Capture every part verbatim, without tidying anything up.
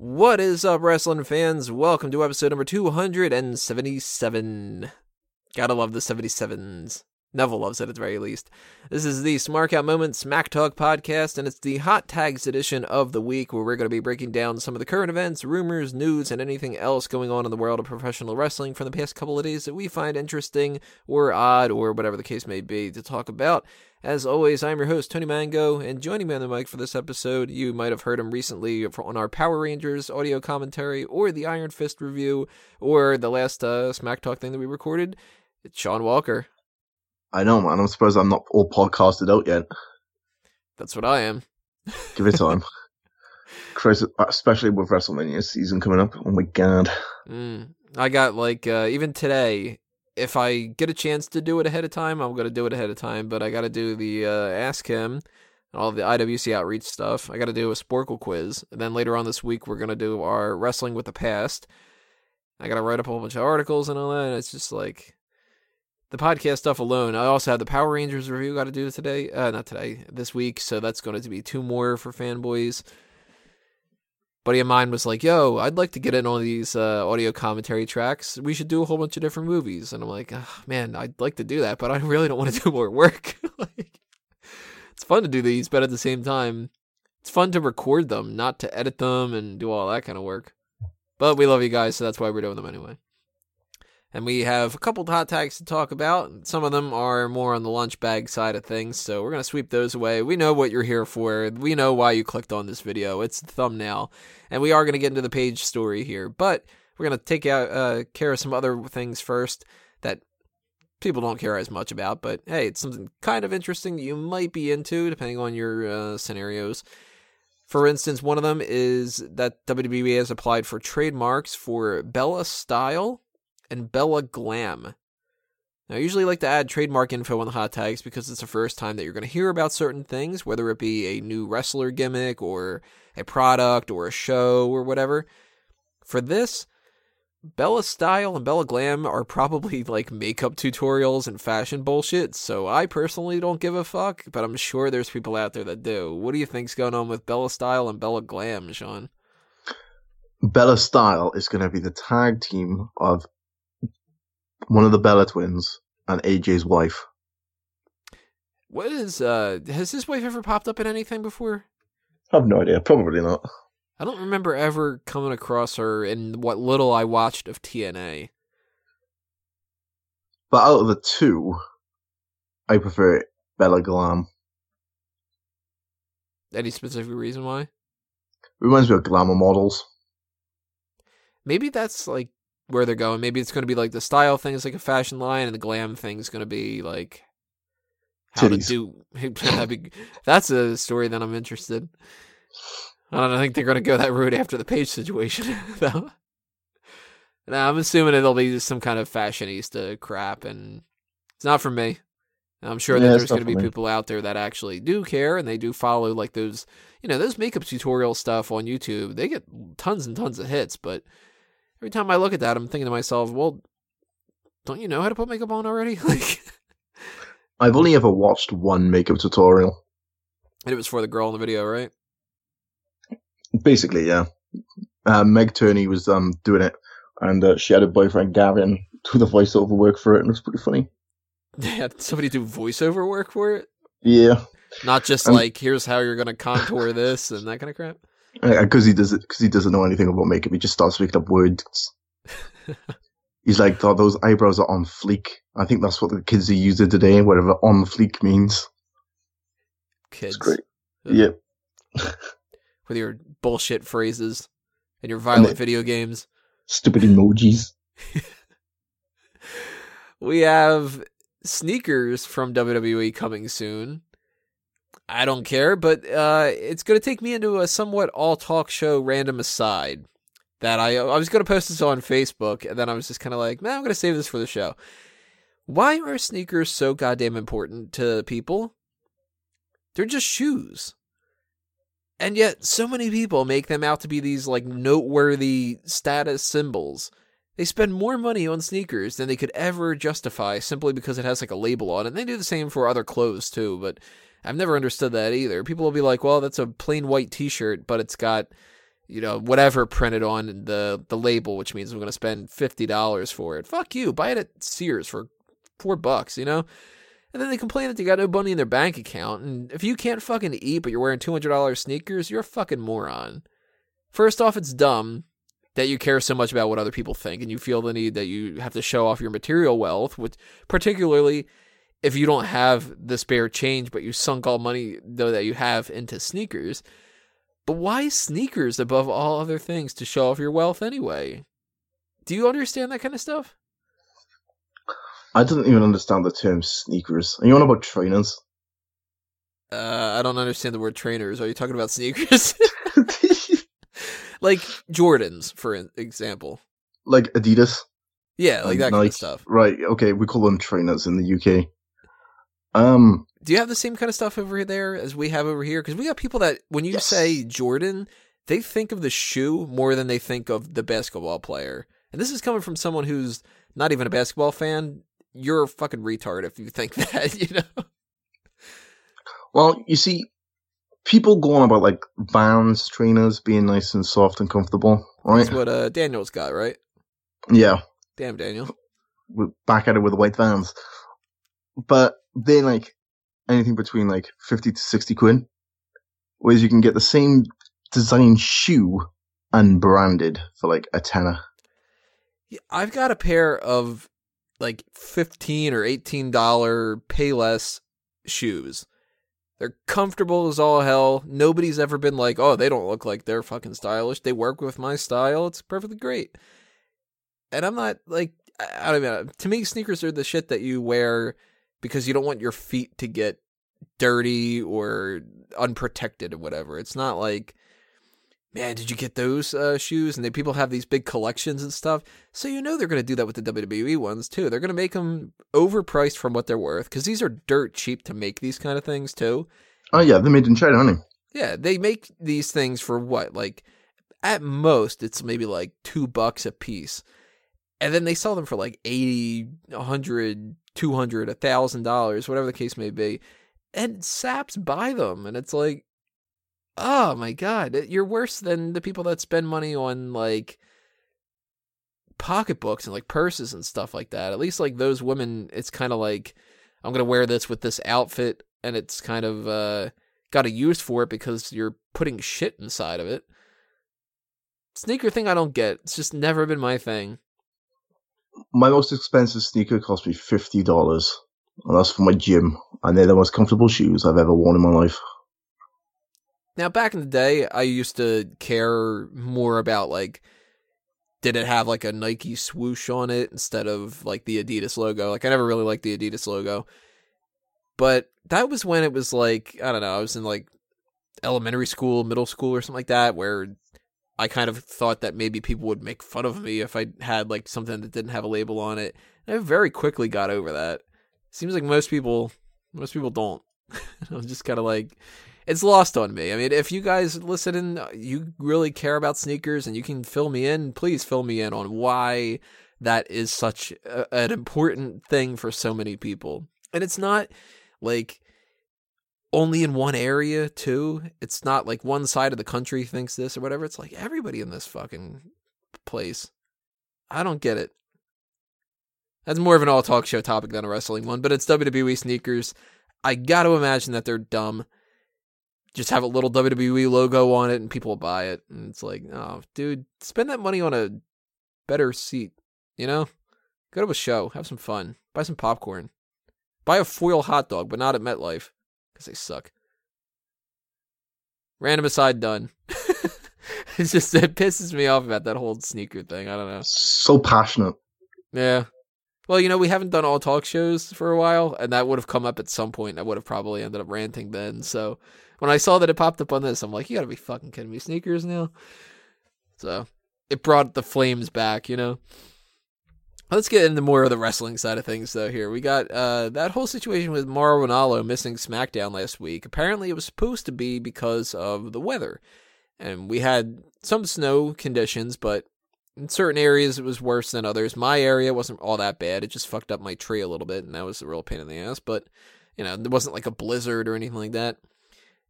What is up, wrestling fans? Welcome to episode number two hundred seventy-seven. Gotta love the seventy-sevens. Neville loves it at the very least. This is the Smark Out Moment Smack Talk podcast, and it's the Hot Tags edition of the week, where we're going to be breaking down some of the current events, rumors, news, and anything else going on in the world of professional wrestling from the past couple of days that we find interesting or odd or whatever the case may be to talk about. As always, I'm your host, Tony Mango, and joining me on the mic for this episode, you might have heard him recently on our Power Rangers audio commentary or the Iron Fist review or the last uh, Smack Talk thing that we recorded. It's Sean Walker. I know, man. I'm surprised I'm not all podcasted out yet. That's what I am. Give it time. Crazy, especially with WrestleMania season coming up. Oh my god. Mm, I got like, uh, even today, if I get a chance to do it ahead of time, I'm going to do it ahead of time, but I got to do the uh, Ask Him and all the I W C Outreach stuff. I got to do a Sporkle quiz. And then later on this week, we're going to do our Wrestling with the Past. I got to write up a whole bunch of articles and all that. And it's just like... the podcast stuff alone. I also have the Power Rangers review got to do today. Uh, not today, this week. So that's going to be two more for fanboys. Buddy of mine was like, yo, I'd like to get in on these uh, audio commentary tracks. We should do a whole bunch of different movies. And I'm like, oh, man, I'd like to do that, but I really don't want to do more work. Like, it's fun to do these, but at the same time, it's fun to record them, not to edit them and do all that kind of work. But we love you guys, so that's why we're doing them anyway. And we have a couple of hot tags to talk about. Some of them are more on the lunch bag side of things, so we're going to sweep those away. We know what you're here for. We know why you clicked on this video. It's the thumbnail. And we are going to get into the Paige story here, but we're going to take out, uh, care of some other things first that people don't care as much about, but hey, it's something kind of interesting that you might be into, depending on your uh, scenarios. For instance, one of them is that W W E has applied for trademarks for Bella Style and Bella Glam. Now, I usually like to add trademark info on the hot tags because it's the first time that you're going to hear about certain things, whether it be a new wrestler gimmick or a product or a show or whatever. For this, Bella Style and Bella Glam are probably like makeup tutorials and fashion bullshit, so I personally don't give a fuck, but I'm sure there's people out there that do. What do you think's going on with Bella Style and Bella Glam, Sean? Bella Style is going to be the tag team of one of the Bella twins and A J's wife. What is, uh, has his wife ever popped up in anything before? I have no idea. Probably not. I don't remember ever coming across her in what little I watched of T N A. But out of the two, I prefer Bella Glam. Any specific reason why? It reminds me of glamour models. Maybe that's like where they're going. Maybe it's going to be like the style thing is like a fashion line and the glam thing is going to be like how Titties. to do. That's a story that I'm interested. I don't think they're going to go that route after the Paige situation, though. Now, I'm assuming it'll be just some kind of fashionista crap, and it's not for me. I'm sure yeah, that there's going to be me. people out there that actually do care, and they do follow like those, you know, those makeup tutorial stuff on YouTube. They get tons and tons of hits, but every time I look at that, I'm thinking to myself, well, don't you know how to put makeup on already? Like, I've only ever watched one makeup tutorial. And it was for the girl in the video, right? Basically, yeah. Uh, Meg Turney was um, doing it, and uh, she had her boyfriend, Gavin, do the voiceover work for it, and it was pretty funny. They had somebody do voiceover work for it? Yeah. Not just and... like, here's how you're going to contour this and that kind of crap? Because yeah, he doesn't, because he doesn't know anything about makeup, he just starts making up words. He's like, oh, "Those eyebrows are on fleek." I think that's what the kids are using today. Whatever "on fleek" means. Kids, it's great. Okay. Yeah. With your bullshit phrases and your violent and video games, stupid emojis. We have sneakers from W W E coming soon. I don't care, but uh, it's going to take me into a somewhat all-talk show random aside that I I was going to post this on Facebook, and then I was just kind of like, man, I'm going to save this for the show. Why are sneakers so goddamn important to people? They're just shoes. And yet, so many people make them out to be these, like, noteworthy status symbols. They spend more money on sneakers than they could ever justify simply because it has, like, a label on it. And they do the same for other clothes, too, but I've never understood that either. People will be like, well, that's a plain white t-shirt, but it's got you know, whatever printed on the, the label, which means I'm going to spend fifty dollars for it. Fuck you. Buy it at Sears for four bucks, you know? And then they complain that they got no money in their bank account. And if you can't fucking eat, but you're wearing two hundred dollars sneakers, you're a fucking moron. First off, it's dumb that you care so much about what other people think and you feel the need that you have to show off your material wealth, which particularly if you don't have the spare change, but you sunk all money though that you have into sneakers. But why sneakers above all other things to show off your wealth anyway? Do you understand that kind of stuff? I don't even understand the term sneakers. Are you on about trainers? Uh, I don't understand the word trainers. Are you talking about sneakers? Like Jordans, for example. Like Adidas? Yeah, like and that Nike, kind of stuff. Right, okay, we call them trainers in the U K. Um, Do you have the same kind of stuff over there as we have over here? Because we got people that, when you yes. say Jordan, they think of the shoe more than they think of the basketball player. And this is coming from someone who's not even a basketball fan. You're a fucking retard if you think that, you know? Well, you see, people go on about, like, Vans trainers being nice and soft and comfortable, right? That's what uh, Daniel's got, right? Yeah. Damn, Daniel. We're back at it with the white Vans. But they're, like, anything between, like, fifty to sixty quid. Whereas you can get the same design shoe unbranded for, like, a tenner. I've got a pair of, like, fifteen or eighteen dollars Payless shoes. They're comfortable as all hell. Nobody's ever been like, oh, they don't look like they're fucking stylish. They work with my style. It's perfectly great. And I'm not, like, I don't know. To me, sneakers are the shit that you wear because you don't want your feet to get dirty or unprotected or whatever. It's not like, man, did you get those uh, shoes? And they, people have these big collections and stuff. So you know they're going to do that with the W W E ones, too. They're going to make them overpriced from what they're worth, because these are dirt cheap to make these kind of things, too. Oh, yeah, they're made in China, aren't they? Yeah, they make these things for what? Like, at most, it's maybe like two bucks a piece. And then they sell them for like eighty, a hundred, two hundred, a thousand dollars, whatever the case may be. And saps buy them, and it's like, oh my God, you're worse than the people that spend money on like pocketbooks and like purses and stuff like that. At least like those women, it's kind of like, I'm going to wear this with this outfit, and it's kind of uh, got a use for it because you're putting shit inside of it. Sneaker thing I don't get. It's just never been my thing. My most expensive sneaker cost me fifty dollars, and that's for my gym. And they're the most comfortable shoes I've ever worn in my life. Now, back in the day, I used to care more about, like, did it have, like, a Nike swoosh on it instead of, like, the Adidas logo? Like, I never really liked the Adidas logo. But that was when it was, like, I don't know, I was in, like, elementary school, middle school, or something like that, where I kind of thought that maybe people would make fun of me if I had, like, something that didn't have a label on it. And I very quickly got over that. Seems like most people, most people don't. I'm just kind of like, it's lost on me. I mean, if you guys listening, you really care about sneakers and you can fill me in, please fill me in on why that is such a, an important thing for so many people. And it's not like only in one area too. It's not like one side of the country thinks this or whatever. It's like everybody in this fucking place. I don't get it. That's more of an all talk show topic than a wrestling one, but it's W W E sneakers. I got to imagine that they're dumb. Just have a little W W E logo on it and people will buy it. And it's like, oh, dude, spend that money on a better seat, you know? Go to a show. Have some fun. Buy some popcorn. Buy a foil hot dog, but not at MetLife, because they suck. Random aside done. It's just, it pisses me off about that whole sneaker thing. I don't know. So passionate. Yeah. Well, you know, we haven't done all talk shows for a while, and that would have come up at some point. I would have probably ended up ranting then, so when I saw that it popped up on this, I'm like, you gotta be fucking kidding me. Sneakers now? So, it brought the flames back, you know? Let's get into more of the wrestling side of things, though, here. We got uh, that whole situation with Mauro Ranallo missing SmackDown last week. Apparently, it was supposed to be because of the weather. And we had some snow conditions, but in certain areas, it was worse than others. My area wasn't all that bad. It just fucked up my tree a little bit, and that was a real pain in the ass. But, you know, there wasn't like a blizzard or anything like that.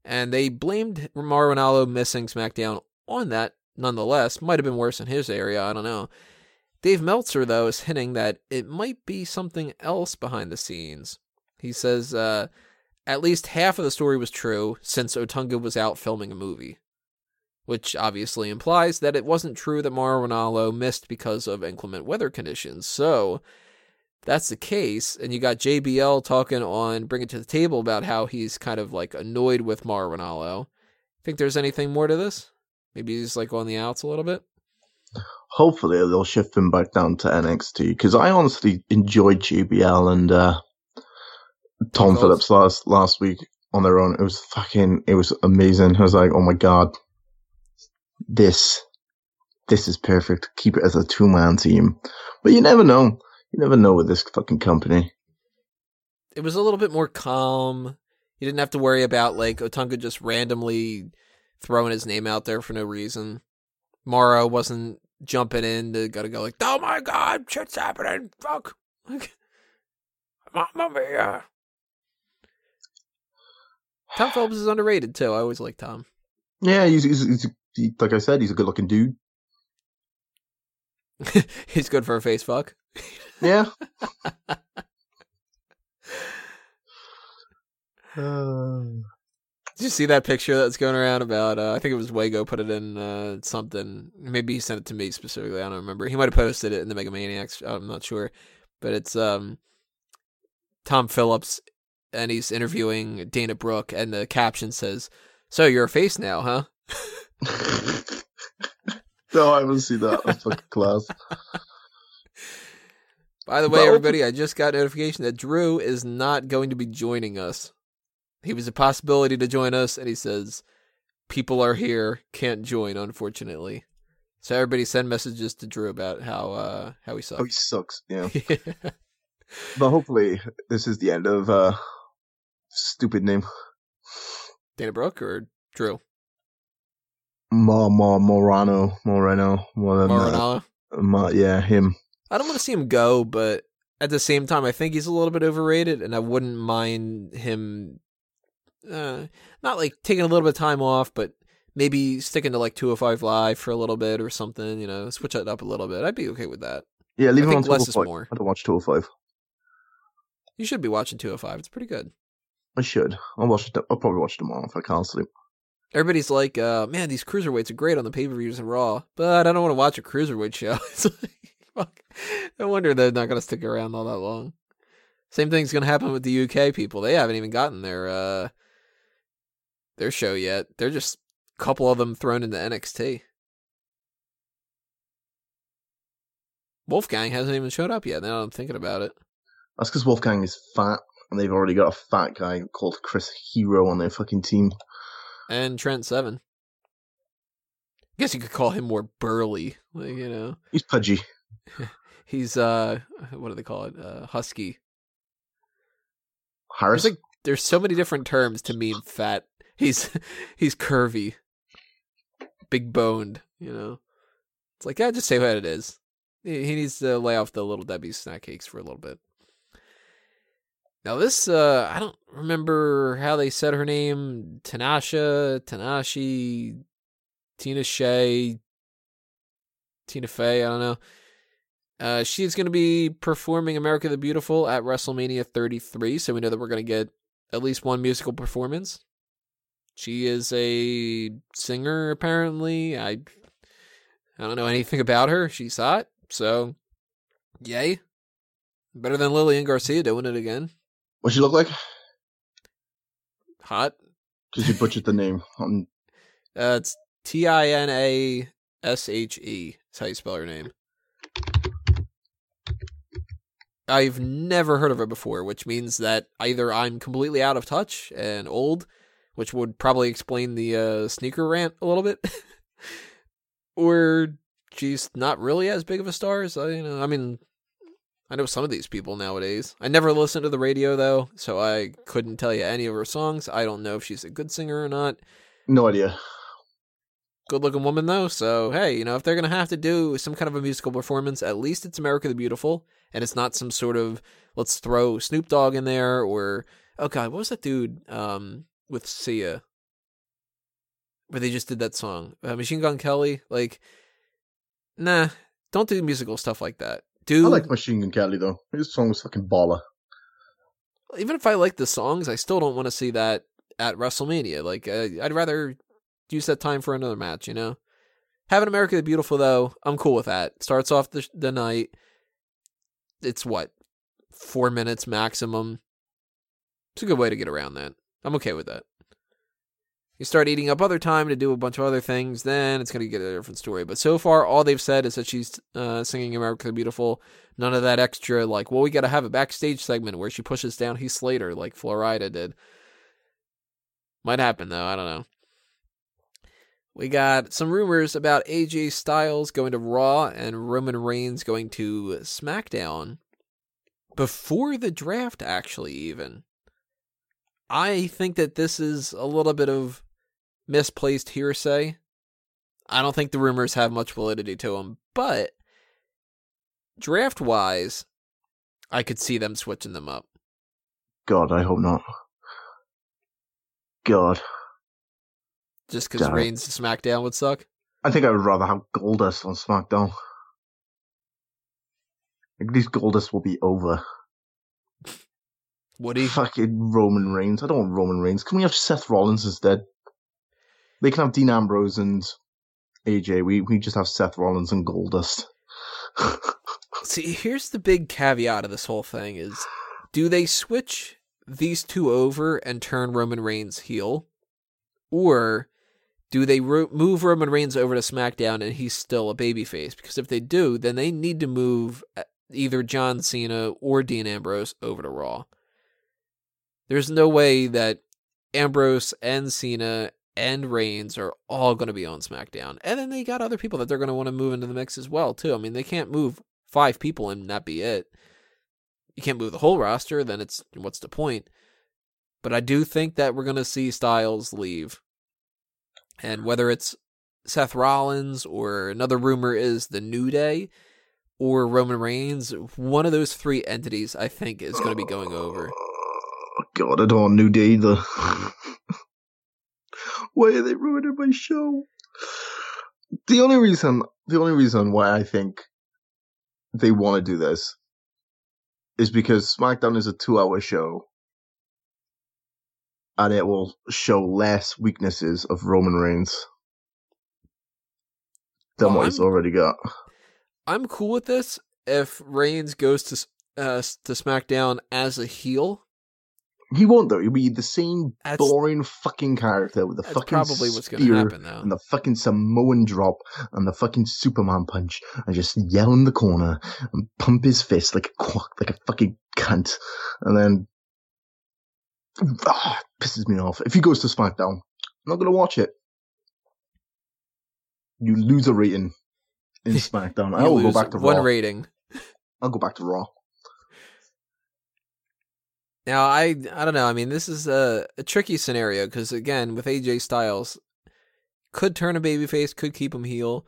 And they blamed Mauro Ranallo missing SmackDown on that, nonetheless. Might have been worse in his area, I don't know. Dave Meltzer, though, is hinting that it might be something else behind the scenes. He says uh, at least half of the story was true since Otunga was out filming a movie, which obviously implies that it wasn't true that Mauro Ranallo missed because of inclement weather conditions. So that's the case, and you got J B L talking on Bring It to the Table about how he's kind of like annoyed with Mauro Ranallo. Think there's anything more to this? Maybe he's like on the outs a little bit? Hopefully they'll shift him back down to N X T, because I honestly enjoyed J B L and uh, Tom Goldust. Phillips last last week on their own. It was fucking, it was amazing. I was like, oh my god, this this is perfect. Keep it as a two man team, but you never know. You never know with this fucking company. It was a little bit more calm. You didn't have to worry about like Otunga just randomly throwing his name out there for no reason. Mauro wasn't jumping in to gotta go like, oh my god, shit's happening, fuck, like, I'm over here. Tom Phillips is underrated too. I always like Tom. Yeah, he's, he's, he's he, like I said, he's a good looking dude. He's good for a face fuck. Yeah. uh... Did you see that picture that's going around about, uh, I think it was Wago put it in uh, something. Maybe he sent it to me specifically. I don't remember. He might have posted it in the Mega Maniacs. I'm not sure. But it's um, Tom Phillips, and he's interviewing Dana Brooke, and the caption says, "So you're a face now, huh?" No, I haven't seen that. That's fucking class. By the way, but everybody, I just got notification that Drew is not going to be joining us. He was a possibility to join us, and he says, people are here, can't join, unfortunately. So everybody send messages to Drew about how uh, how he sucks. Oh, he sucks, yeah. yeah. But hopefully this is the end of uh, stupid name. Dana Brooke or Drew? Ma, Ma, Morano, Moreno. Morano? Ma, yeah, him. I don't want to see him go, but at the same time, I think he's a little bit overrated, and I wouldn't mind him... Uh, not like taking a little bit of time off, but maybe sticking to like two oh five Live for a little bit or something, you know, switch it up a little bit. I'd be okay with that. Yeah, leave I him on less is more. I don't watch two oh five. You should be watching two oh five. It's pretty good. I should. I'll watch it. I'll probably watch it tomorrow if I can't sleep. Everybody's like, uh, man, these cruiserweights are great on the pay-per-views and Raw, but I don't want to watch a cruiserweight show. It's like, fuck. No wonder they're not going to stick around all that long. Same thing's going to happen with the U K people. They haven't even gotten their, uh, their show yet. They're just a couple of them thrown into N X T. Wolfgang hasn't even showed up yet, now that I'm thinking about it. That's because Wolfgang is fat, and they've already got a fat guy called Chris Hero on their fucking team. And Trent Seven. I guess you could call him more burly, like, you know. He's pudgy. He's, uh, what do they call it? Uh, husky. Harris? There's, like, there's so many different terms to mean fat. He's he's curvy, big boned, you know. It's like, yeah, just say what it is. He, he needs to lay off the Little Debbie's snack cakes for a little bit. Now this, uh, I don't remember how they said her name. Tanasha, Tanashi, Tina Shea, Tina Fey, I don't know. Uh, she's going to be performing America the Beautiful at WrestleMania thirty-three, so we know that we're going to get at least one musical performance. She is a singer, apparently. I I don't know anything about her. She's hot, so yay. Better than Lillian Garcia doing it again. What'd she look like? Hot. Because you butchered the name. Um... Uh, it's T I N A S H E. That's how you spell her name. I've never heard of her before, which means that either I'm completely out of touch and old, which would probably explain the uh, sneaker rant a little bit. Or she's not really as big of a star as I, you know, I mean, I know some of these people nowadays. I never listened to the radio, though, so I couldn't tell you any of her songs. I don't know if she's a good singer or not. No idea. Good-looking woman, though, so, hey, you know, if they're going to have to do some kind of a musical performance, at least it's America the Beautiful, and it's not some sort of, let's throw Snoop Dogg in there, or, oh, God, what was that dude, um... with Sia. where they just did that song. Uh, Machine Gun Kelly, like, nah, don't do musical stuff like that. Do I like Machine Gun Kelly though? His song was fucking baller. Even if I like the songs, I still don't want to see that at WrestleMania. Like, uh, I'd rather use that time for another match. You know, having America the Beautiful though, I'm cool with that. Starts off the, the night. It's what, four minutes maximum. It's a good way to get around that. I'm okay with that. You start eating up other time to do a bunch of other things, then it's going to get a different story. But so far, all they've said is that she's uh, singing America the Beautiful. None of that extra, like, well, we got to have a backstage segment where she pushes down Heath Slater like Florida did. Might happen, though. I don't know. We got some rumors about A J Styles going to Raw and Roman Reigns going to SmackDown before the draft, actually, even. I think that this is a little bit of misplaced hearsay. I don't think the rumors have much validity to them, but draft-wise, I could see them switching them up. God, I hope not. God. Just because Reigns to SmackDown would suck? I think I would rather have Goldust on SmackDown. At least Goldust will be over. Woody. Fucking Roman Reigns. I don't want Roman Reigns. Can we have Seth Rollins instead? They can have Dean Ambrose and A J. We we just have Seth Rollins and Goldust. See, here's the big caveat of this whole thing is, do they switch these two over and turn Roman Reigns heel? Or do they ro- move Roman Reigns over to SmackDown and he's still a babyface? Because if they do, then they need to move either John Cena or Dean Ambrose over to Raw. There's no way that Ambrose and Cena and Reigns are all going to be on SmackDown. And then they got other people that they're going to want to move into the mix as well, too. I mean, they can't move five people and that be it. You can't move the whole roster, then it's what's the point? But I do think that we're going to see Styles leave. And whether it's Seth Rollins or another rumor is the New Day or Roman Reigns, one of those three entities I think is going to be going over. God, I don't want New Day either. Why are they ruining my show? The only reason, the only reason why I think they want to do this is because SmackDown is a two-hour show, and it will show less weaknesses of Roman Reigns than well, what he's I'm, already got. I'm cool with this if Reigns goes to uh, to SmackDown as a heel. He won't, though. He'll be the same that's, boring fucking character with the that's fucking probably what's spear gonna happen, though. And the fucking Samoan drop and the fucking Superman punch and just yell in the corner and pump his fist like a quack, like a fucking cunt. And then ah, pisses me off. If he goes to SmackDown, I'm not going to watch it. You lose a rating in SmackDown. I will go back to one Raw. One rating. I'll go back to Raw. Now, I I don't know. I mean, this is a, a tricky scenario because, again, with A J Styles, could turn a babyface, could keep him heel.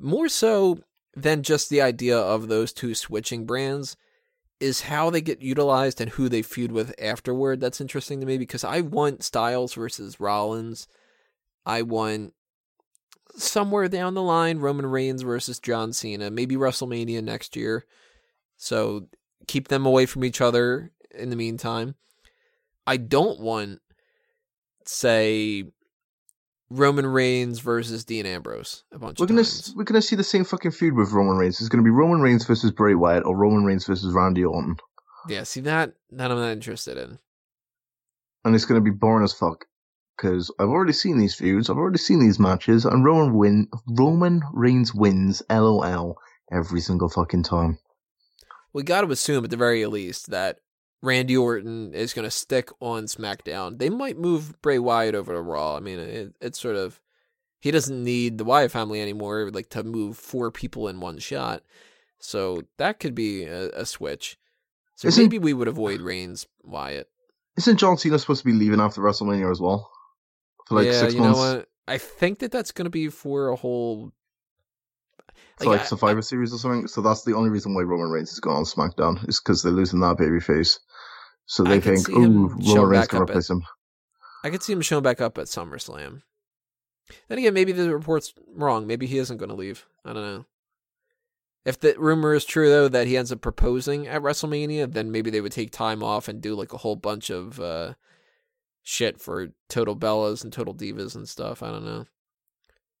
More so than just the idea of those two switching brands is how they get utilized and who they feud with afterward. That's interesting to me because I want Styles versus Rollins. I want somewhere down the line Roman Reigns versus John Cena, maybe WrestleMania next year. So keep them away from each other. In the meantime, I don't want, say, Roman Reigns versus Dean Ambrose a bunch we're of gonna, times. We're going to see the same fucking feud with Roman Reigns. It's going to be Roman Reigns versus Bray Wyatt or Roman Reigns versus Randy Orton. Yeah, see, that, that I'm not interested in. And it's going to be boring as fuck because I've already seen these feuds. I've already seen these matches. And Roman, win, Roman Reigns wins, LOL, every single fucking time. We got to assume at the very least that Randy Orton is going to stick on SmackDown. They might move Bray Wyatt over to Raw. I mean, it, it's sort of, he doesn't need the Wyatt family anymore, like to move four people in one shot. So that could be a, a switch. So isn't, maybe we would avoid Reigns Wyatt. Isn't John Cena supposed to be leaving after WrestleMania as well? For like yeah, six you months? Know what? I think that that's going to be for a whole, like, so like Survivor I, Series or something. So that's the only reason why Roman Reigns is going on SmackDown is because they're losing that babyface. So they I think, ooh, Roman Reigns can replace at, him. I could see him showing back up at SummerSlam. Then again, maybe the report's wrong. Maybe he isn't going to leave. I don't know. If the rumor is true, though, that he ends up proposing at WrestleMania, then maybe they would take time off and do, like, a whole bunch of uh, shit for Total Bellas and Total Divas and stuff. I don't know.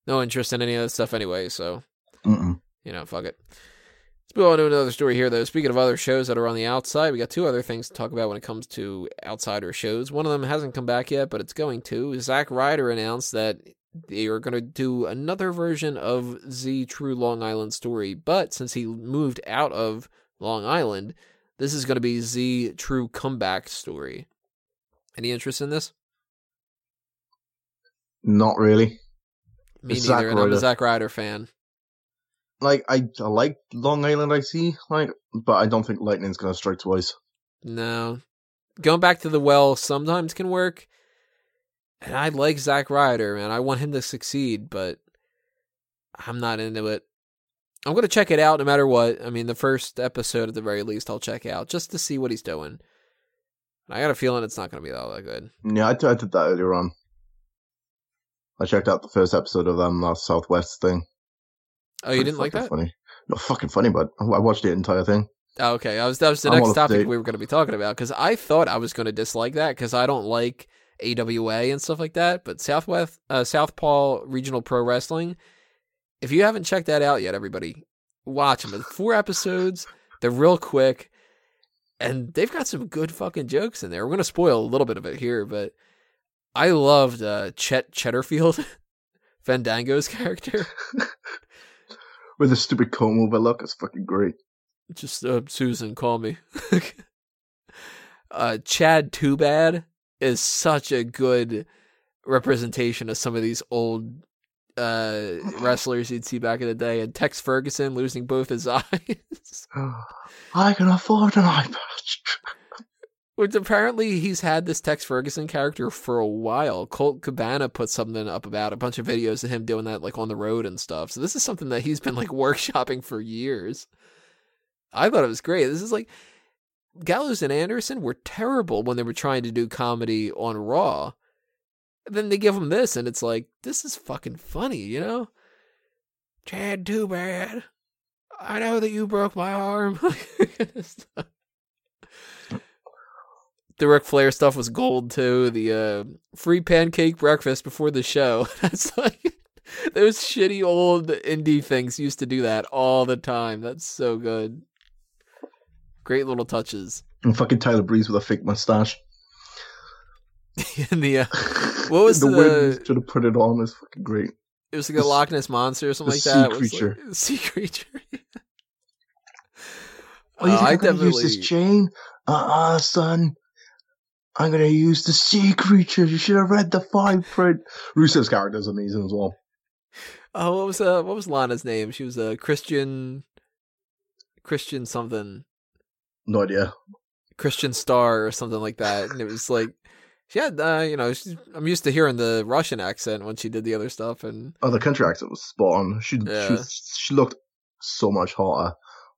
No interest in any of that stuff anyway, so, Mm-mm. you know, fuck it. Let's move on to another story here, though. Speaking of other shows that are on the outside, we got two other things to talk about when it comes to outsider shows. One of them hasn't come back yet, but it's going to. Zack Ryder announced that they are going to do another version of the True Long Island Story, but since he moved out of Long Island, this is going to be the True Comeback Story. Any interest in this? Not really. Me it's neither, and I'm a Zack Ryder fan. Like, I, I like Long Island, I see, like, but I don't think lightning's going to strike twice. No. Going back to the well sometimes can work. And I like Zack Ryder, man. I want him to succeed, but I'm not into it. I'm going to check it out no matter what. I mean, the first episode at the very least I'll check out just to see what he's doing. And I got a feeling it's not going to be all that good. Yeah, I, t- I did that earlier on. I checked out the first episode of um, that Southwest thing. Oh, you didn't like that? Funny. No, fucking funny, but I watched the entire thing. Oh, okay, I was, that was the I'm next topic we were going to be talking about, because I thought I was going to dislike that, because I don't like A W A and stuff like that, but Southwest, uh, Southpaw Regional Pro Wrestling, if you haven't checked that out yet, everybody, watch them. It's four episodes, they're real quick, and they've got some good fucking jokes in there. We're going to spoil a little bit of it here, but I loved uh, Chet Cheddarfield, Fandango's character. With a stupid comb over look, it's fucking great. Just, uh, Susan, call me. uh, Chad Too Bad is such a good representation of some of these old uh, wrestlers you'd see back in the day. And Tex Ferguson losing both his eyes. I can afford an eye patch. Which apparently he's had this Tex Ferguson character for a while. Colt Cabana put something up about a bunch of videos of him doing that, like, on the road and stuff. So this is something that he's been, like, workshopping for years. I thought it was great. This is like, Gallows and Anderson were terrible when they were trying to do comedy on Raw. And then they give them this, and it's like, this is fucking funny, you know? Chad, too bad. I know that you broke my arm. The Ric Flair stuff was gold, too. The uh, free pancake breakfast before the show. That's like, those shitty old indie things used to do that all the time. That's so good. Great little touches. And fucking Tyler Breeze with a fake mustache. And the, uh, what was the... The wind should have put it on. It was fucking great. It was like the, a Loch Ness Monster or something like that. Sea creature. It was like, sea creature. Oh, you think uh, I definitely... use this chain? Uh-uh, son. I'm going to use the sea creature. You should have read the fine print. Russo's character is amazing as well. Oh, what was uh, what was Lana's name? She was a Christian... Christian something... No idea. Christian Star or something like that. And it was like, she had, uh, you know, she, I'm used to hearing the Russian accent when she did the other stuff. And oh, the country accent was spot on. She, yeah. she, she looked so much hotter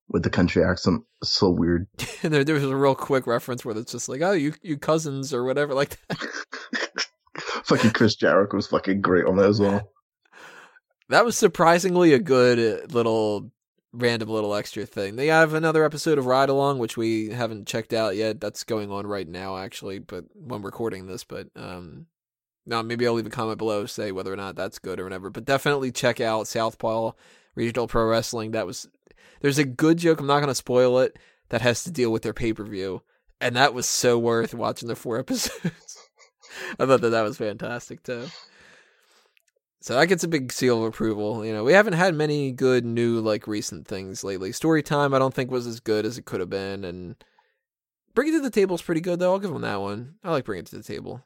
with the country accent. It's so weird. And there, there was a real quick reference where it's just like, oh, you, you cousins or whatever like that. Fucking Chris Jericho was fucking great on that as well. That was surprisingly a good little... random little extra thing. They have another episode of Ride Along, which we haven't checked out yet. That's going on right now, actually, but when recording this, but um, no, maybe I'll leave a comment below, say whether or not that's good or whatever, but definitely check out Southpaw Regional Pro Wrestling. That was, there's a good joke, I'm not going to spoil it, that has to deal with their pay-per-view, and that was so worth watching the four episodes. I thought that that was fantastic, too. So that gets a big seal of approval. You know, we haven't had many good new, like, recent things lately. Storytime, I don't think was as good as it could have been, and Bring It to the Table is pretty good, though. I'll give them that one. I like Bring It to the Table.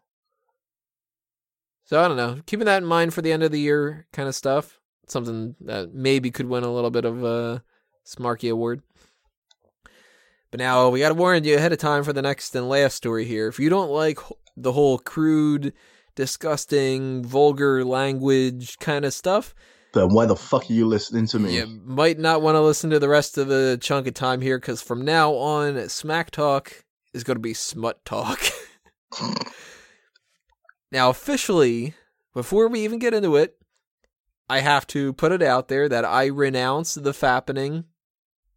So I don't know. Keeping that in mind for the end of the year kind of stuff. Something that maybe could win a little bit of a Smarky Award. But now we got to warn you ahead of time for the next and last story here. If you don't like the whole crude... disgusting, vulgar language kind of stuff, then why the fuck are you listening to me? You might not want to listen to the rest of the chunk of time here, because from now on, Smack Talk is going to be Smut Talk. Now, officially, before we even get into it, I have to put it out there that I renounce the fappening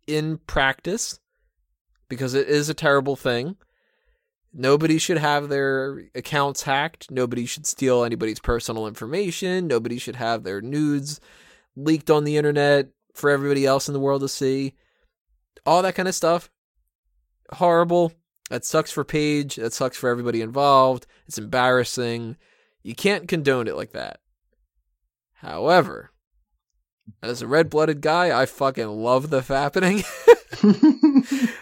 in practice because it is a terrible thing. Nobody should have their accounts hacked. Nobody should steal anybody's personal information. Nobody should have their nudes leaked on the internet for everybody else in the world to see. All that kind of stuff. Horrible. That sucks for Paige. That sucks for everybody involved. It's embarrassing. You can't condone it like that. However, as a red-blooded guy, I fucking love the fappening.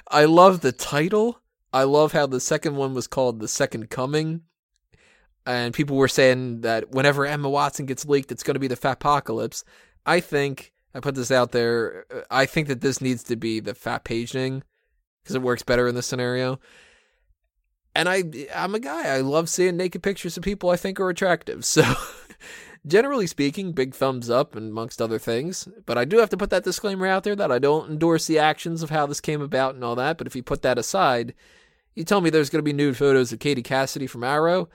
I love the title. I love how the second one was called The Second Coming. And people were saying that whenever Emma Watson gets leaked, it's going to be the Fatpocalypse. I think, I put this out there, I think that this needs to be the Fat Paging because it works better in this scenario. And I, I'm a guy. I love seeing naked pictures of people I think are attractive. So generally speaking, big thumbs up amongst other things. But I do have to put that disclaimer out there that I don't endorse the actions of how this came about and all that. But if you put that aside, you tell me there's going to be nude photos of Katie Cassidy from Arrow.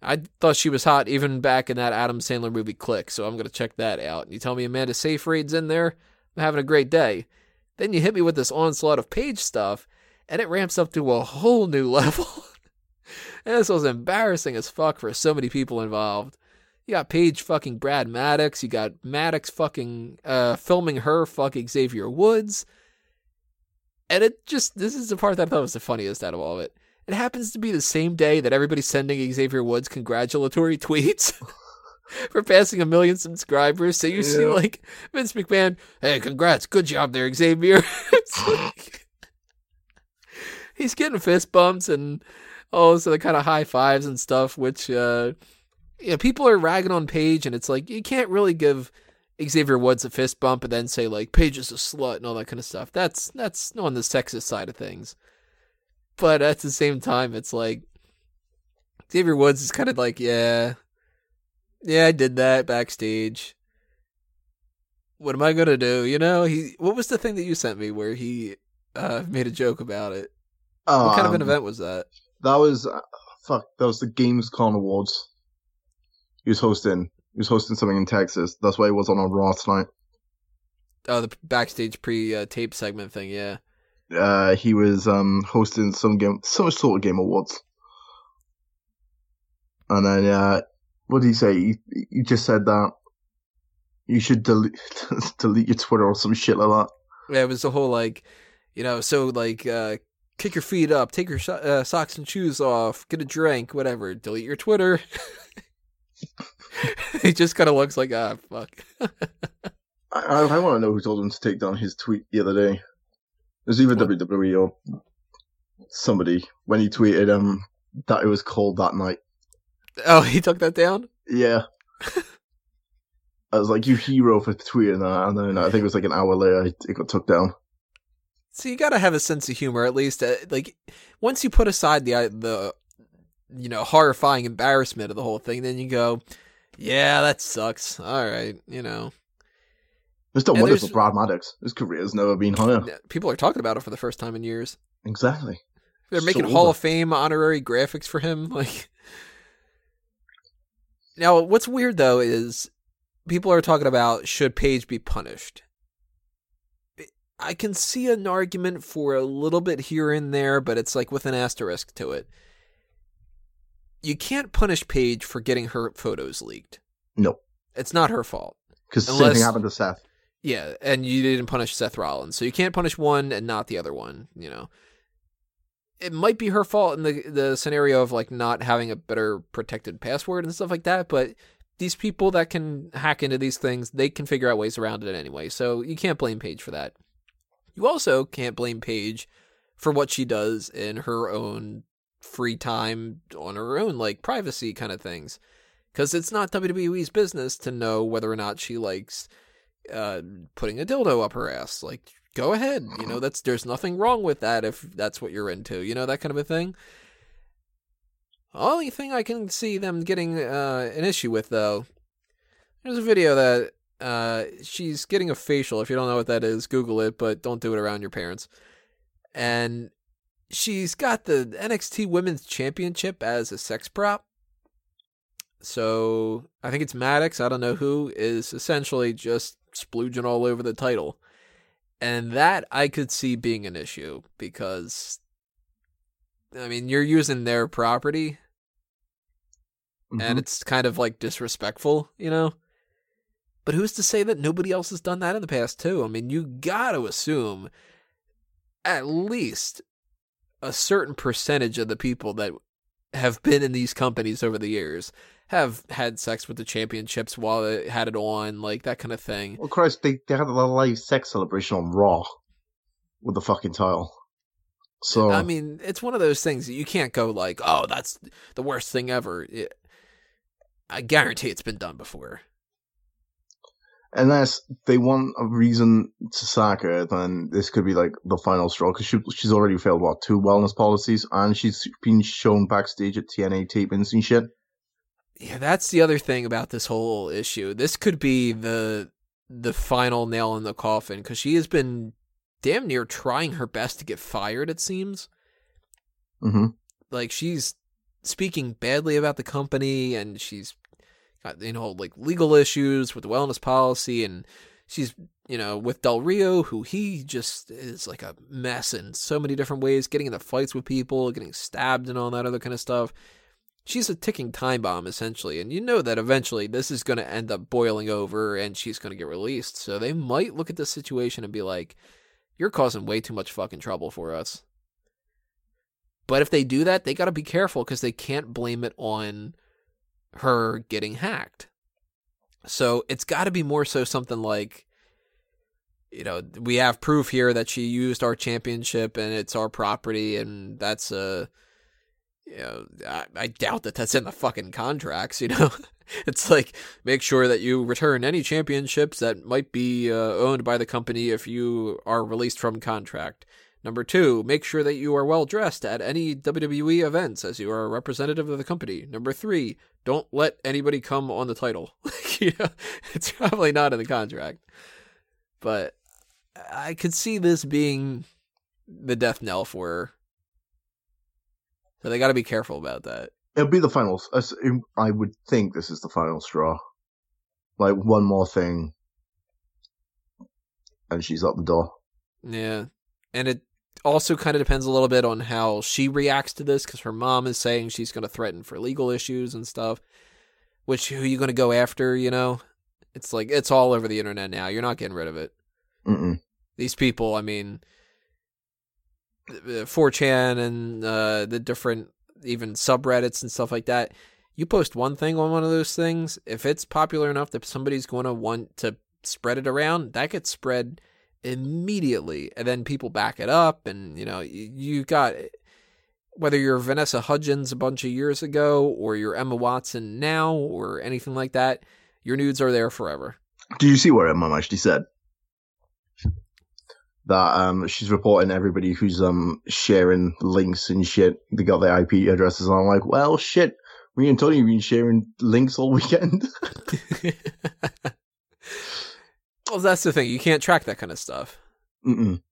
I thought she was hot even back in that Adam Sandler movie Click, so I'm going to check that out. And you tell me Amanda Seyfried's in there, I'm having a great day. Then you hit me with this onslaught of Paige stuff, and it ramps up to a whole new level. And this was embarrassing as fuck for so many people involved. You got Paige fucking Brad Maddox. You got Maddox fucking uh, filming her fucking Xavier Woods. And it just, this is the part that I thought was the funniest out of all of it. It happens to be the same day that everybody's sending Xavier Woods congratulatory tweets for passing a million subscribers. So you yeah. see, like, Vince McMahon, hey, congrats, good job there, Xavier. Like, he's getting fist bumps and oh, so the kind of high fives and stuff, which, uh, you know, people are ragging on Paige, and it's like, you can't really give Xavier Woods a fist bump and then say, like, Paige is a slut and all that kind of stuff. That's, that's on the sexist side of things. But at the same time, it's like, Xavier Woods is kind of like, yeah, yeah, I did that backstage. What am I going to do? You know, he, what was the thing that you sent me where he uh, made a joke about it? Um, what kind of an event was that? That was, uh, fuck, that was the Gamescom Awards. He was hosting, he was hosting something in Texas. That's why he was on a Raw tonight. Oh, the backstage pre-tape uh, segment thing, yeah. Uh, he was um, hosting some game, some sort of game awards, and then uh, what did he say? He, he just said that you should delete delete your Twitter or some shit like that. Yeah, it was the whole like, you know, so like, uh, kick your feet up, take your so- uh, socks and shoes off, get a drink, whatever. Delete your Twitter. He just kind of looks like ah fuck. I I want to know who told him to take down his tweet the other day. It was either what? W W E or somebody when he tweeted um that it was cold that night. Oh, he took that down? Yeah. I was like, you hero for tweeting that. And then I think it was like an hour later, it got took down. So you gotta have a sense of humor, at least. Uh, like, once you put aside the, the you know, horrifying embarrassment of the whole thing, then you go, yeah, that sucks. All right, you know. It's no wonder for Brad Maddox. His career has never been higher. People are talking about it for the first time in years. Exactly. They're so making older. Hall of Fame honorary graphics for him. Like, now, what's weird, though, is people are talking about should Paige be punished. I can see an argument for a little bit here and there, but it's like with an asterisk to it. You can't punish Paige for getting her photos leaked. No. It's not her fault. Because the same thing happened to Seth. Yeah, and you didn't punish Seth Rollins, so you can't punish one and not the other one, you know. It might be her fault in the the scenario of, like, not having a better protected password and stuff like that, but these people that can hack into these things, they can figure out ways around it anyway, so you can't blame Paige for that. You also can't blame Paige for what she does in her own free time on her own, like, privacy kind of things, because it's not W W E's business to know whether or not she likes... Uh, putting a dildo up her ass, like, go ahead, you know, that's, there's nothing wrong with that if that's what you're into, you know, that kind of a thing. Only thing I can see them getting uh, an issue with, though, there's a video that uh, she's getting a facial. If you don't know what that is, Google it, but don't do it around your parents. And she's got the N X T Women's Championship as a sex prop. So I think it's Maddox, I don't know who, is essentially just splooging all over the title. And that I could see being an issue because, I mean, you're using their property mm-hmm. and it's kind of like disrespectful, you know? But who's to say that nobody else has done that in the past too? I mean, you got to assume at least a certain percentage of the people that have been in these companies over the years have had sex with the championships while they had it on, like that kind of thing. Well, Christ, they, they had a live sex celebration on Raw with the fucking title. So I mean, it's one of those things that you can't go like, oh, that's the worst thing ever. It, I guarantee it's been done before. Unless they want a reason to sack her, then this could be like the final straw, because she, she's already failed, what, two wellness policies, and she's been shown backstage at T N A tapings and shit. Yeah, that's the other thing about this whole issue. This could be the the final nail in the coffin, because she has been damn near trying her best to get fired, it seems. Mm-hmm. Like, she's speaking badly about the company, and she's you know, like legal issues with the wellness policy, and she's, you know, with Del Rio, who he just is like a mess in so many different ways, getting into fights with people, getting stabbed and all that other kind of stuff. She's a ticking time bomb, essentially, and you know that eventually this is going to end up boiling over and she's going to get released. So they might look at this situation and be like, you're causing way too much fucking trouble for us. But if they do that, they got to be careful, because they can't blame it on her getting hacked. So it's got to be more so something like, you know, we have proof here that she used our championship and it's our property, and that's a, you know, I, I doubt that that's in the fucking contracts, you know. It's like, make sure that you return any championships that might be uh, owned by the company if you are released from contract. Number two, make sure that you are well-dressed at any W W E events as you are a representative of the company. Number three, don't let anybody come on the title. You know, it's probably not in the contract. But I could see this being the death knell for her. So they got to be careful about that. It'll be the final. I would think this is the final straw. Like, one more thing, and she's out the door. Yeah. And it also kind of depends a little bit on how she reacts to this, because her mom is saying she's going to threaten for legal issues and stuff, which, who are you going to go after, you know? It's like, it's all over the internet now. You're not getting rid of it. Mm-mm. These people, I mean, four chan and uh, the different even subreddits and stuff like that, you post one thing on one of those things, if it's popular enough that somebody's going to want to spread it around, that gets spread immediately, and then people back it up, and you know, you, you got, whether you're Vanessa Hudgens a bunch of years ago or you're Emma Watson now or anything like that, your nudes are there forever. Do you see what Emma actually said? That um, she's reporting everybody who's um sharing links and shit. They got their I P addresses, and I'm like, well, shit, me and Tony have been sharing links all weekend. Well, that's the thing. You can't track that kind of stuff. Mm-mm.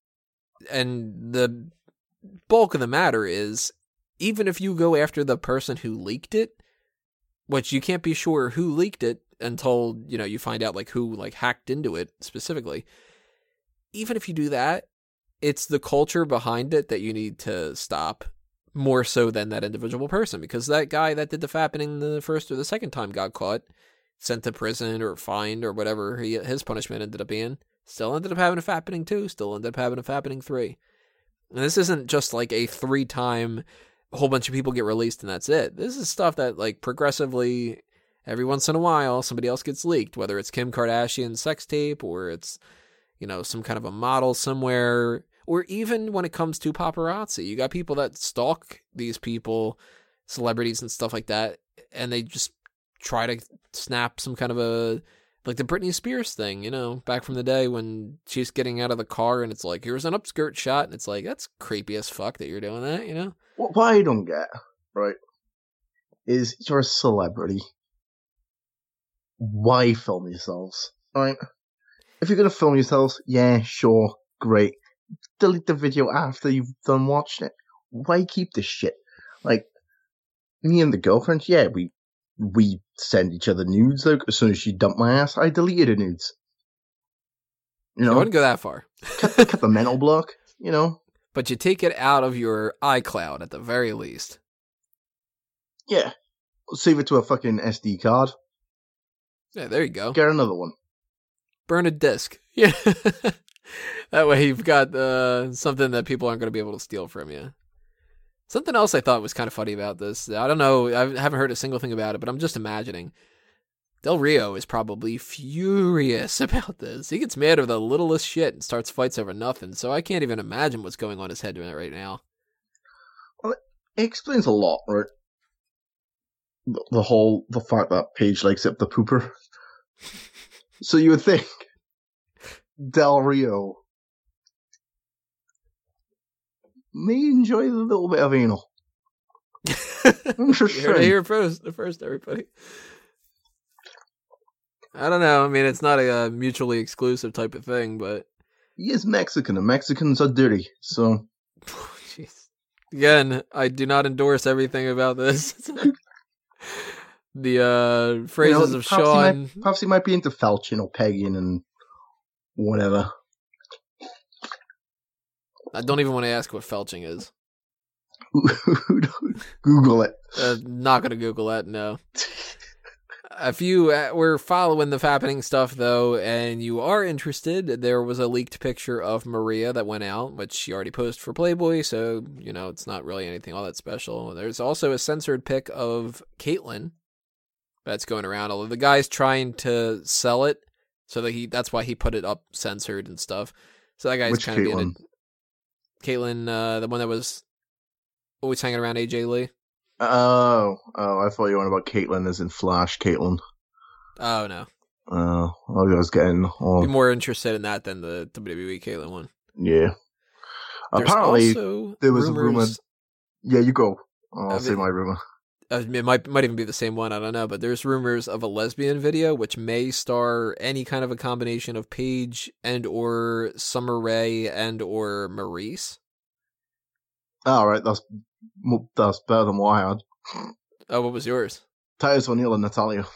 And the bulk of the matter is, even if you go after the person who leaked it, which you can't be sure who leaked it until, you know, you find out like who like hacked into it specifically. Even if you do that, it's the culture behind it that you need to stop, more so than that individual person, because that guy that did the fapping the first or the second time got caught, sent to prison or fined or whatever he, his punishment ended up being, still ended up having a fappening two, still ended up having a fappening three. And this isn't just like a three-time whole bunch of people get released and that's it. This is stuff that like progressively, every once in a while, somebody else gets leaked, whether it's Kim Kardashian's sex tape or it's, you know, some kind of a model somewhere, or even when it comes to paparazzi. You got people that stalk these people, celebrities and stuff like that, and they just try to snap some kind of a, like the Britney Spears thing, you know, back from the day when she's getting out of the car and it's like, here's an upskirt shot, and it's like, that's creepy as fuck that you're doing that, you know? What I don't get, right, is you're a celebrity. Why film yourselves, right? If you're going to film yourselves, yeah, sure, great. Delete the video after you've done watching it. Why keep this shit? Like, me and the girlfriend, yeah, we we send each other nudes, though. As soon as she dumped my ass, I deleted her nudes. You know, I wouldn't go that far. cut, the, cut the mental block, you know. But you take it out of your iCloud at the very least. Yeah. Save it to a fucking S D card. Yeah, there you go. Get another one. Burn a disc. Yeah. That way you've got uh, something that people aren't going to be able to steal from you. Something else I thought was kind of funny about this. I don't know. I haven't heard a single thing about it, but I'm just imagining. Del Rio is probably furious about this. He gets mad over the littlest shit and starts fights over nothing, so I can't even imagine what's going on in his head right now. Well, it explains a lot, right? The, the whole, the fact that Paige likes up the pooper. So you would think Del Rio may enjoy the little bit of anal. I'm just saying. You're here first, first, everybody. I don't know. I mean, it's not a, a mutually exclusive type of thing, but he is Mexican, and Mexicans are dirty. So, jeez. Again, I do not endorse everything about this. The uh, phrases you know, of Sean. Popsy might be into felching or pegging and whatever. I don't even want to ask what felching is. Google it. Uh, not going to Google that. No. If you were following the happening stuff, though, and you are interested, there was a leaked picture of Maria that went out, which she already posted for Playboy, so, you know, it's not really anything all that special. There's also a censored pic of Caitlyn that's going around, although the guy's trying to sell it, so that he that's why he put it up censored and stuff. So that guy's kind of being a... Caitlyn, uh, the one that was always hanging around A J Lee. Oh, oh! I thought you were on about Caitlyn as in Flash Caitlyn. Oh no! Oh, uh, I was getting. All... Be more interested in that than the W W E Caitlyn one. Yeah. There's apparently, there was rumors... a rumor. Yeah, you go. Oh, I'll I mean, say my rumor. It might might even be the same one. I don't know, but there's rumors of a lesbian video which may star any kind of a combination of Paige and or Summer Rae and or Maryse. All right, that's. That's better than what I had. Oh, what was yours? Titus O'Neil and Natalia.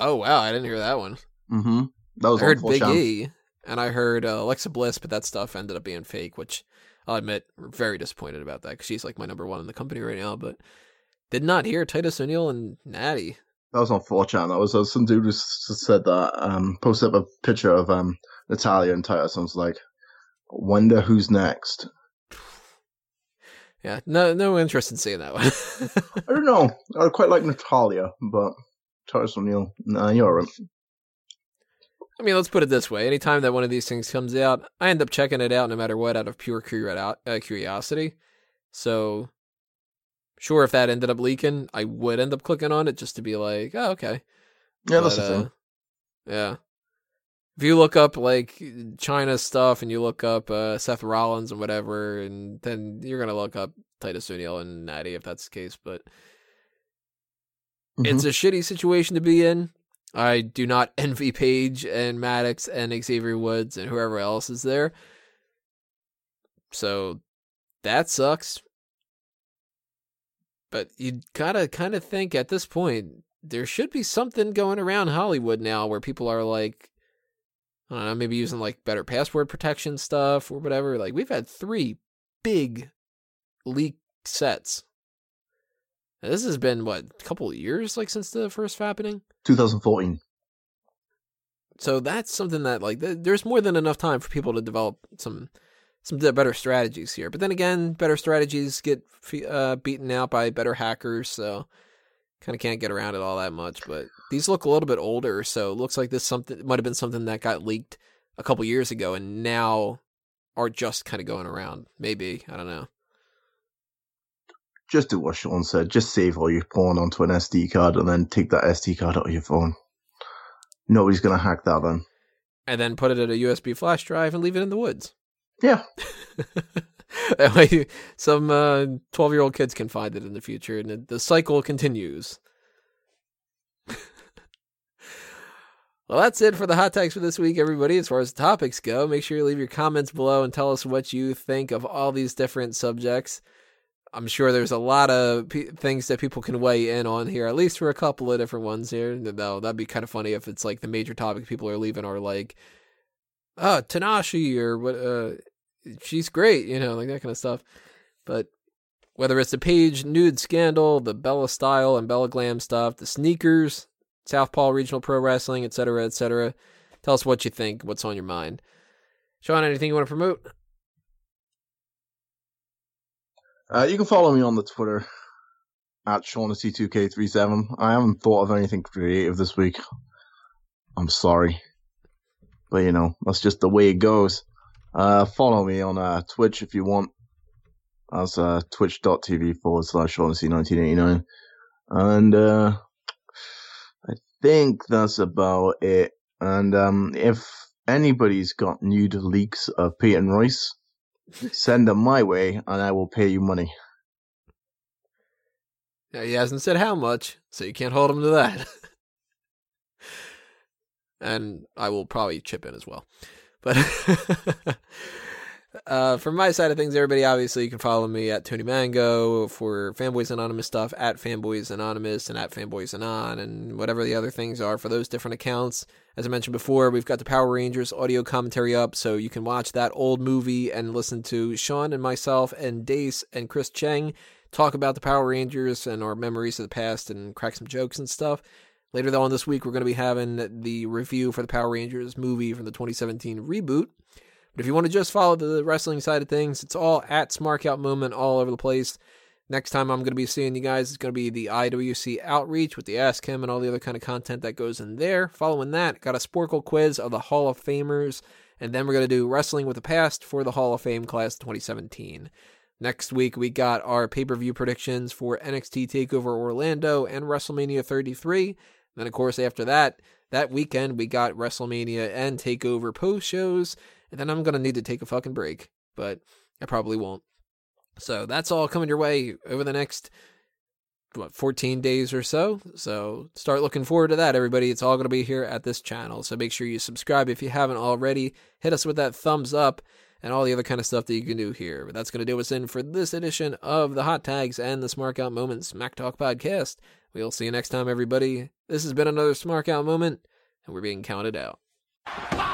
Oh, wow. I didn't hear that one. Mm-hmm. That was I heard Big chance. E, and I heard uh, Alexa Bliss, but that stuff ended up being fake, which I'll admit, we're very disappointed about that, because she's like my number one in the company right now, but did not hear Titus O'Neil and Natty. That was on four chan. That was uh, some dude who said that, um, posted up a picture of um, Natalia and Titus, and was like, wonder who's next. Yeah, no no interest in seeing that one. I don't know. I quite like Natalia, but Titus O'Neil, nah, you're all right. I mean, let's put it this way. Anytime that one of these things comes out, I end up checking it out no matter what out of pure curiosity. So, sure, if that ended up leaking, I would end up clicking on it just to be like, oh, okay. Yeah, but, that's the thing. Uh, yeah. If you look up, like, China stuff and you look up uh, Seth Rollins and whatever, and then you're going to look up Titus O'Neil and Natty if that's the case, but mm-hmm. It's a shitty situation to be in. I do not envy Paige and Maddox and Xavier Woods and whoever else is there. So that sucks. But you got to kind of think at this point, there should be something going around Hollywood now where people are like, I don't know, maybe using like better password protection stuff or whatever. Like we've had three big leak sets. Now, this has been what, a couple of years like since the first happening? twenty fourteen. So that's something that like th- there's more than enough time for people to develop some some better strategies here. But then again, better strategies get uh, beaten out by better hackers. So kind of can't get around it all that much, but these look a little bit older, so it looks like this something might have been something that got leaked a couple years ago and now are just kind of going around. Maybe. I don't know. Just do what Sean said. Just save all your porn onto an S D card and then take that S D card out of your phone. Nobody's going to hack that then. And then put it at a U S B flash drive and leave it in the woods. Yeah. That way, some uh, twelve-year-old kids can find it in the future, and the cycle continues. Well, that's it for the hot takes for this week, everybody. As far as the topics go, make sure you leave your comments below and tell us what you think of all these different subjects. I'm sure there's a lot of p- things that people can weigh in on here, at least for a couple of different ones here. Though that'd be kind of funny if it's like the major topic people are leaving are like, oh, Tanahashi or what, uh, she's great, you know, like that kind of stuff. But whether it's the Paige nude scandal, the Bella Style and Bella Glam stuff, the sneakers, Southpaw Regional Pro Wrestling, et cetera, et cetera. Tell us what you think, what's on your mind. Sean, anything you want to promote? Uh, you can follow me on the Twitter at Shaughnessy two K three seven. I haven't thought of anything creative this week. I'm sorry. But, you know, that's just the way it goes. Uh, follow me on uh, Twitch if you want. That's uh, twitch dot t v forward slash Shaughnessy nineteen eighty-nine. And uh, I think that's about it. And um, if anybody's got nude leaks of Pete and Royce, send them my way, and I will pay you money. Now, he hasn't said how much, so you can't hold him to that. And I will probably chip in as well. But uh, from my side of things, everybody, obviously, you can follow me at Tony Mango for Fanboys Anonymous stuff, at Fanboys Anonymous, and at Fanboys Anon, and whatever the other things are for those different accounts. As I mentioned before, we've got the Power Rangers audio commentary up, so you can watch that old movie and listen to Sean and myself and Dace and Chris Cheng talk about the Power Rangers and our memories of the past and crack some jokes and stuff. Later on this week, we're going to be having the review for the Power Rangers movie from the twenty seventeen reboot. But if you want to just follow the wrestling side of things, it's all at Smark Out Moment all over the place. Next time I'm going to be seeing you guys, it's going to be the I W C Outreach with the Ask Him and all the other kind of content that goes in there. Following that, got a Sporkle quiz of the Hall of Famers, and then we're going to do Wrestling with the Past for the Hall of Fame Class twenty seventeen. Next week, we got our pay-per-view predictions for N X T TakeOver Orlando and WrestleMania thirty-three. Then, of course, after that, that weekend, we got WrestleMania and TakeOver post-shows, and then I'm going to need to take a fucking break, but I probably won't. So that's all coming your way over the next, what, fourteen days or so. So start looking forward to that, everybody. It's all going to be here at this channel. So make sure you subscribe if you haven't already. Hit us with that thumbs up and all the other kind of stuff that you can do here. But that's going to do us in for this edition of the Hot Tags and the Smark Out Moment Smack Talk podcast. We'll see you next time, everybody. This has been another Smark Out Moment, and we're being counted out.